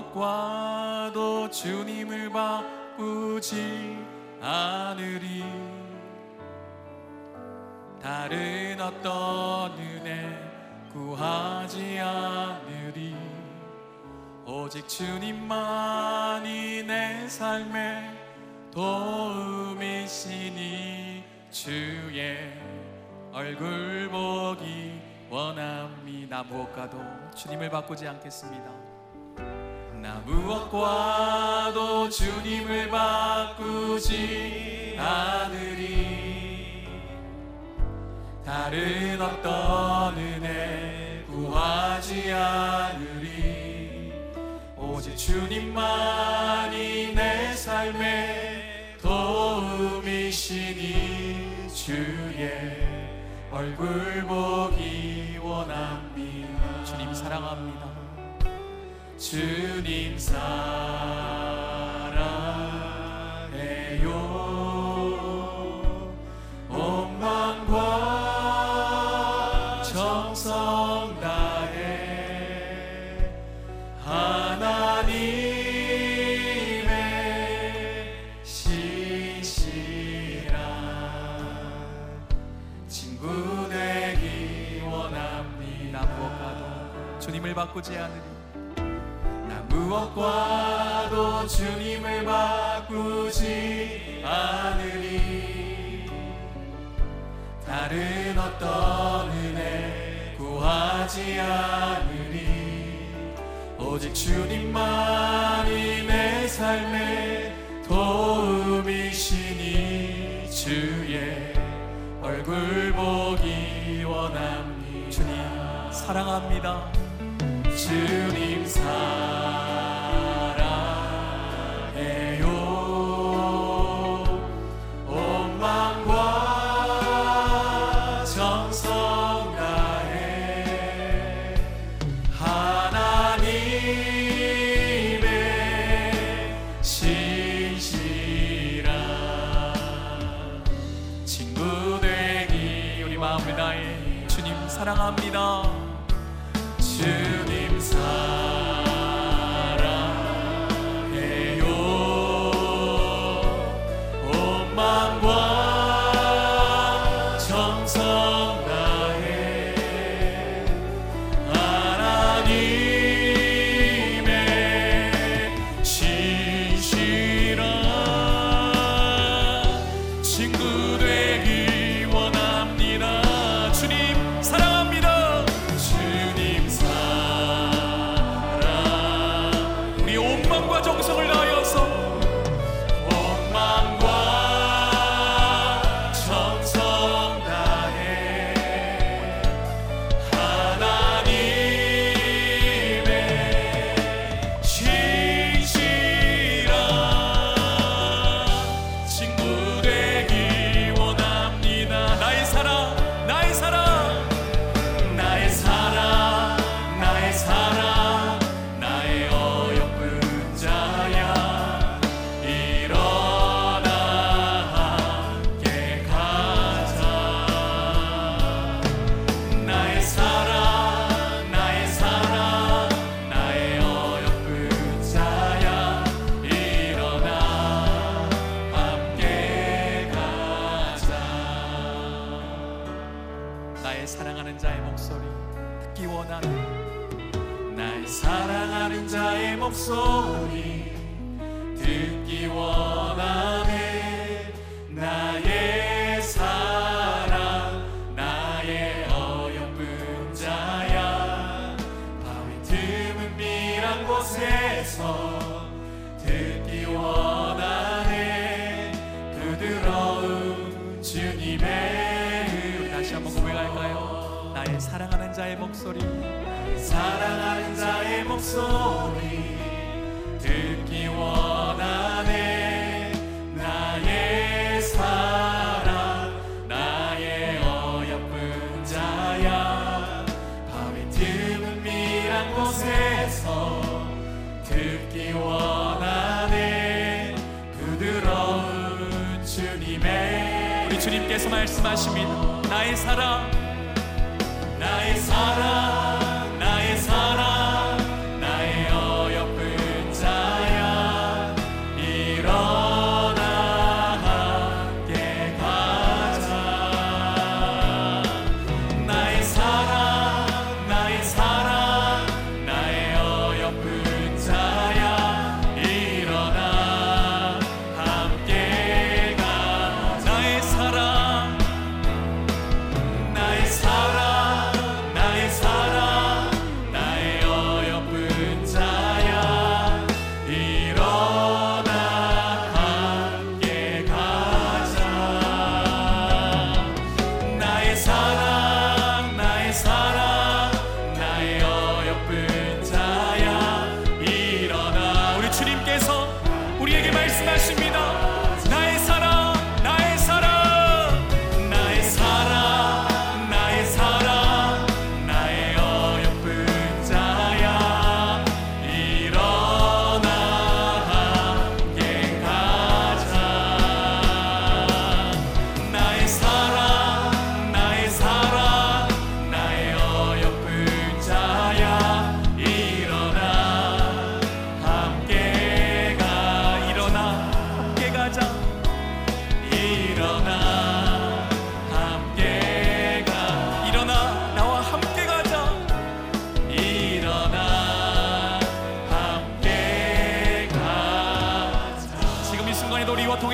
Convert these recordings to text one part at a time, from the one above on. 것과도 주님을 바꾸지 않으리. 다른 어떤 은혜 구하지 않으리. 오직 주님만이 내 삶의 도움이시니 주의 얼굴 보기 원합니다. 무엇과도 주님을 바꾸지 않겠습니다. 나 무엇과도 주님을 바꾸지 않으리. 다른 어떤 은혜 구하지 않으리. 오직 주님만이 내 삶의 도움이시니 주의 얼굴 보기 원합니다. 주님 사랑합니다. 주님 사랑해요. 온 마음과 정성 다해 하나님의 신실한 친구 주님을 바꾸지 않으리. 나 무엇과도 주님을 바꾸지 않으리. 다른 어떤 은혜 구하지 않으리. 오직 주님만이 내 삶의 도움이시니 주의 얼굴 보기 원합니다. 주님 사랑합니다. 주님 사랑해요. 온 마음과 정성 다해 하나님의 신실한 친구 되기 우리 마음을 다해 주님 사랑합니다. 주님 사랑해요. 온 마음과 정성 다해 하나님의 신실한 친구 되기 원합니다. 주님 사랑합니다. 주님 사랑합니다. 정성을 다하여서 온 마음과 정성 다해 하나님의 신실한 친구 되기 원합니다. 나의 사랑, 나의 사랑, 나의 사랑, 나의 사랑, 나의 어여쁜 자야 일어나 함께 가자. 나의 사랑, 나의 사랑, 나의 어여쁜 자야 일어나 함께 가자. 나의 사랑하는 자의 목소리 듣기 원하는 나의 사랑하는 자의 목소리 듣기 원하네. 나의 사랑, 나의 어여쁜 자야 밤의 드문 미란 곳에서 듣기 원하네. 부드러운 주님의 음성 다시 한번 고백할까요? 나의 사랑하는 자의 목소리, 사랑하는 자의 목소리 듣기 원하네. 나의 사랑, 나의 어여쁜 자야 밤의 드문 미란 곳에서 듣기 원하네. 부드러운 주님의 우리 주님께서 말씀하십니다. 나의 사랑, 나의 사랑, 나의 사랑, 나의 어여쁜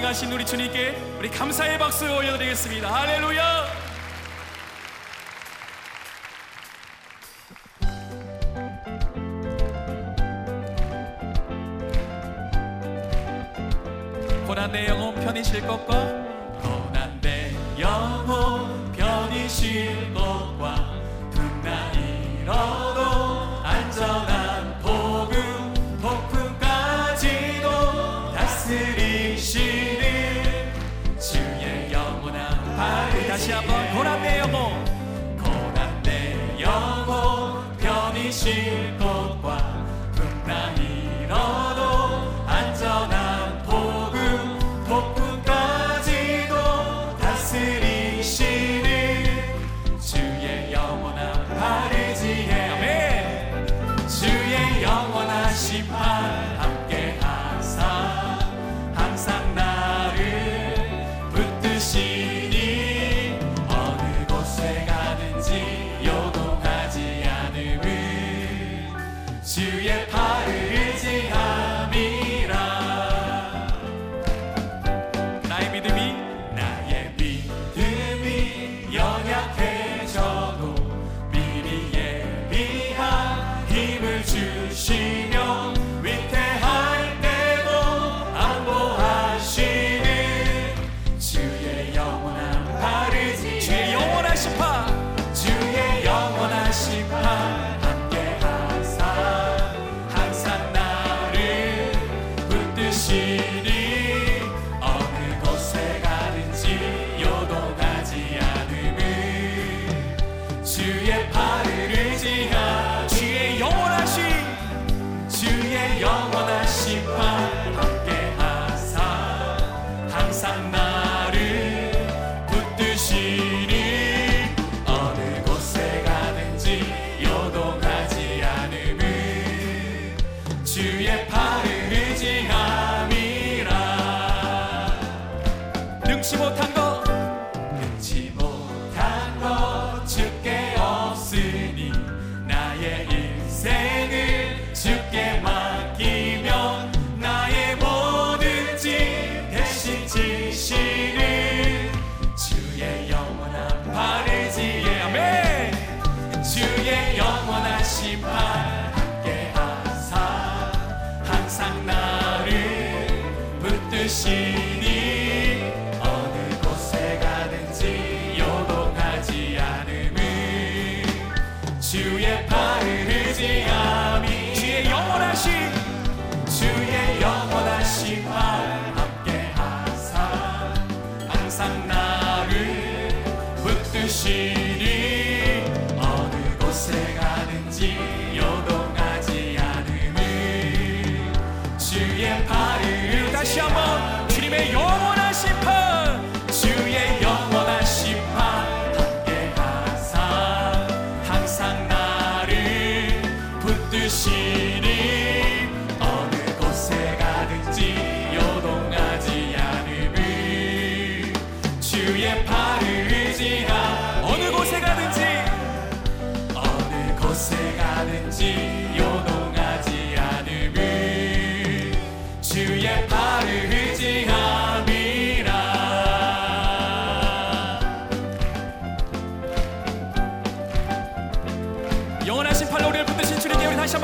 자비하신 우리 주님께 우리 감사의 박수 올려드리겠습니다. 할렐루야. 고난 내 영혼 편히 쉴 것과 고난 내 영혼 편히 쉴 것과 틈나 잃어도 안전한 복음 폭풍까지도 다스리시는 주의 영원한 발이 다시 한번 고난 내 영혼 고난 내 영혼 편히 쉴 것과 틈나 잃어도 안전한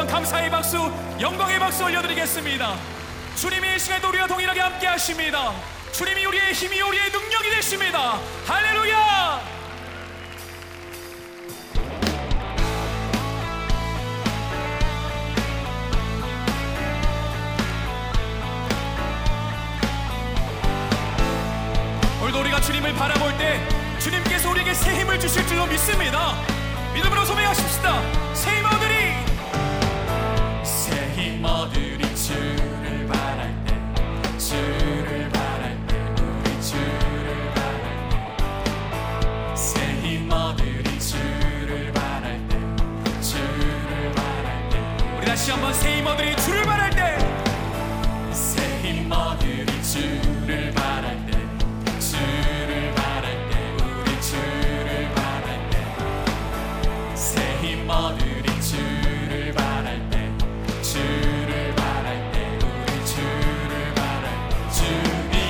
감사의 박수, 영광의 박수 올려드리겠습니다. 주님이 이 시간에도 우리와 동일하게 함께 하십니다. 주님이 우리의 힘이 우리의 능력이 되십니다. 할렐루야. 오늘도 우리가 주님을 바라볼 때 주님께서 우리에게 새 힘을 주실 줄로 믿습니다. 믿음으로 소명하십시다. 새 힘을 힘어들이 주를 바랄 때 주를 바랄 때 우리 주를 바랄 때 새 힘어들이 주를 바랄 때 주를 바랄 때 우리 다시 한번 새 힘어들이 주를 바랄 때 새 힘어들이 주를 바랄 때 주를 바랄 때 우리 주를 바랄 때 새 힘어들이 주를 바랄 때 주를 바랄 때 우리 주를 바랄 때 주님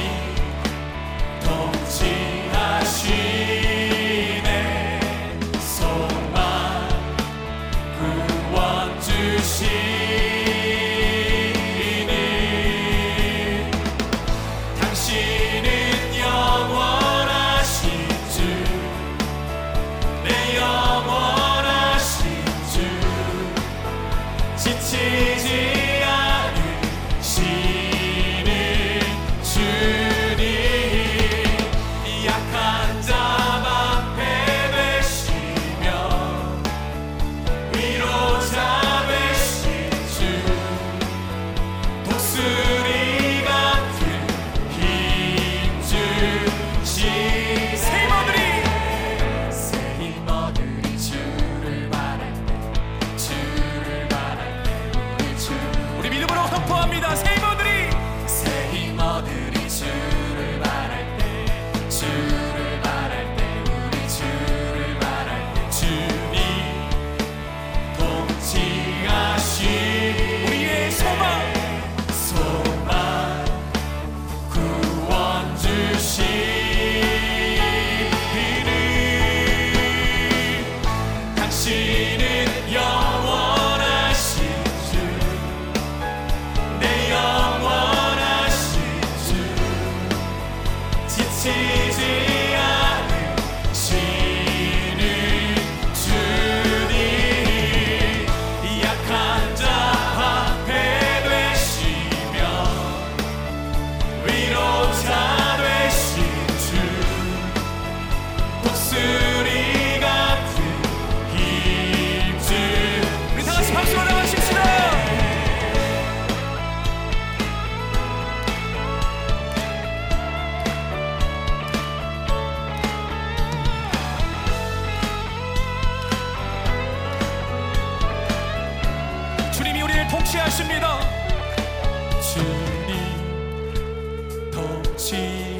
통치하십니다. 주님 통치하시네.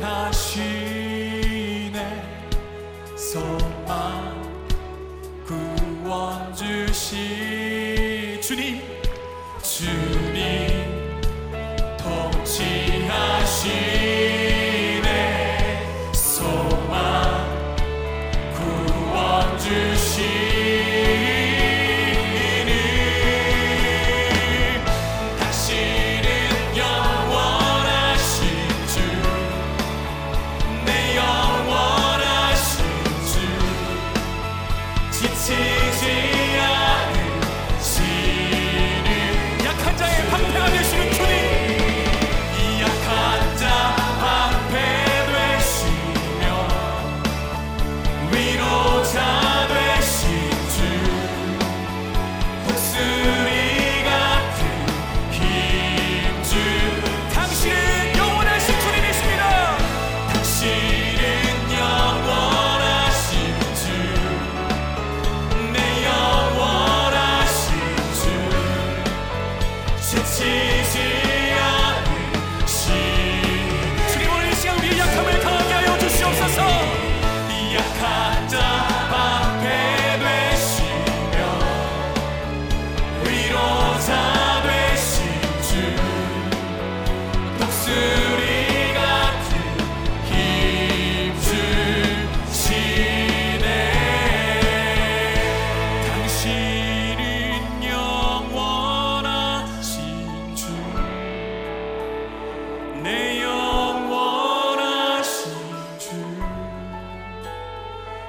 소망 구원 주시 주님 통치하시네. 소망 구원 주시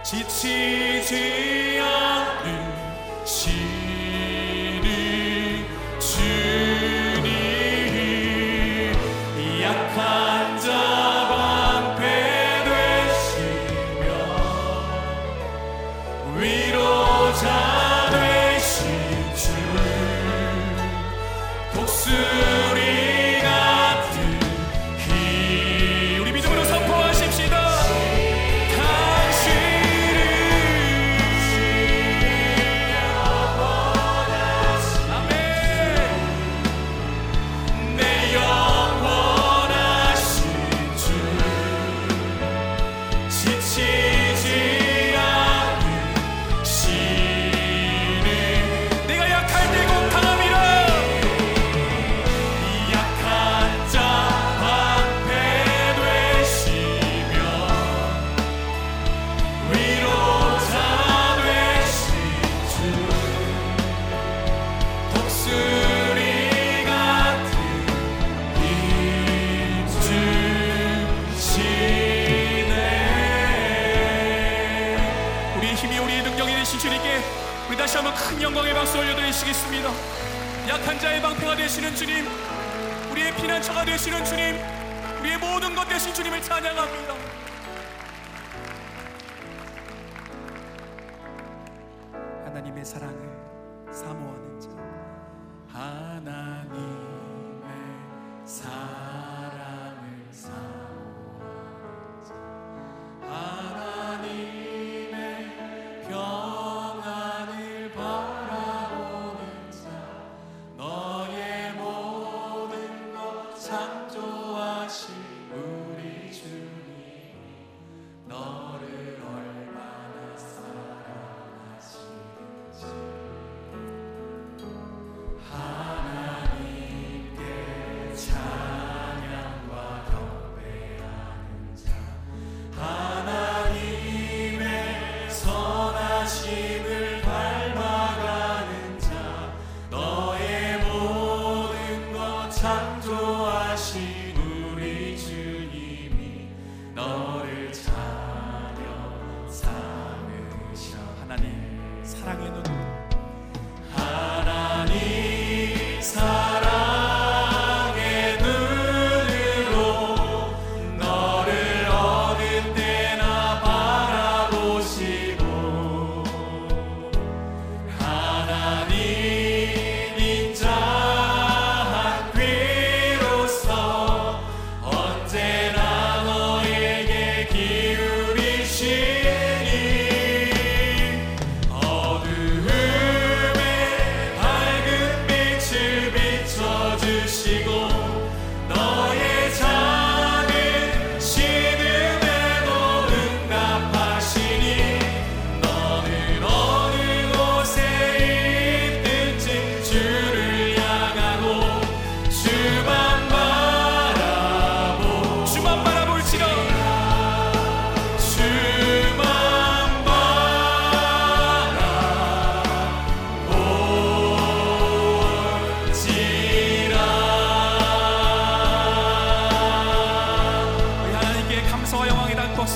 지치지 않으시는 주님, 약한 자 방패되시며 위로자 되신 주, 독수리 우리 힘이 우리의 능력이 되신 주님께 우리 다시 한번 큰 영광의 박수 올려드리시겠습니다. 약한 자의 방패가 되시는 주님, 우리의 피난처가 되시는 주님, 우리의 모든 것 되신 주님을 찬양합니다. 하나님의 사랑을 사모하는 자, 하나님의 사랑을 사모하는 자, 하나님의 평안을 바라보는 자, 너의 모든 것 창조하신 우리 주님이 너를 얼마나 사랑하시는지.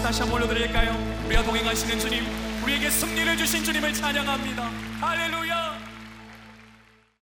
다시 한번 올려드릴까요? 우리가 동행하시는 주님, 우리에게 승리를 주신 주님을 찬양합니다. 할렐루야.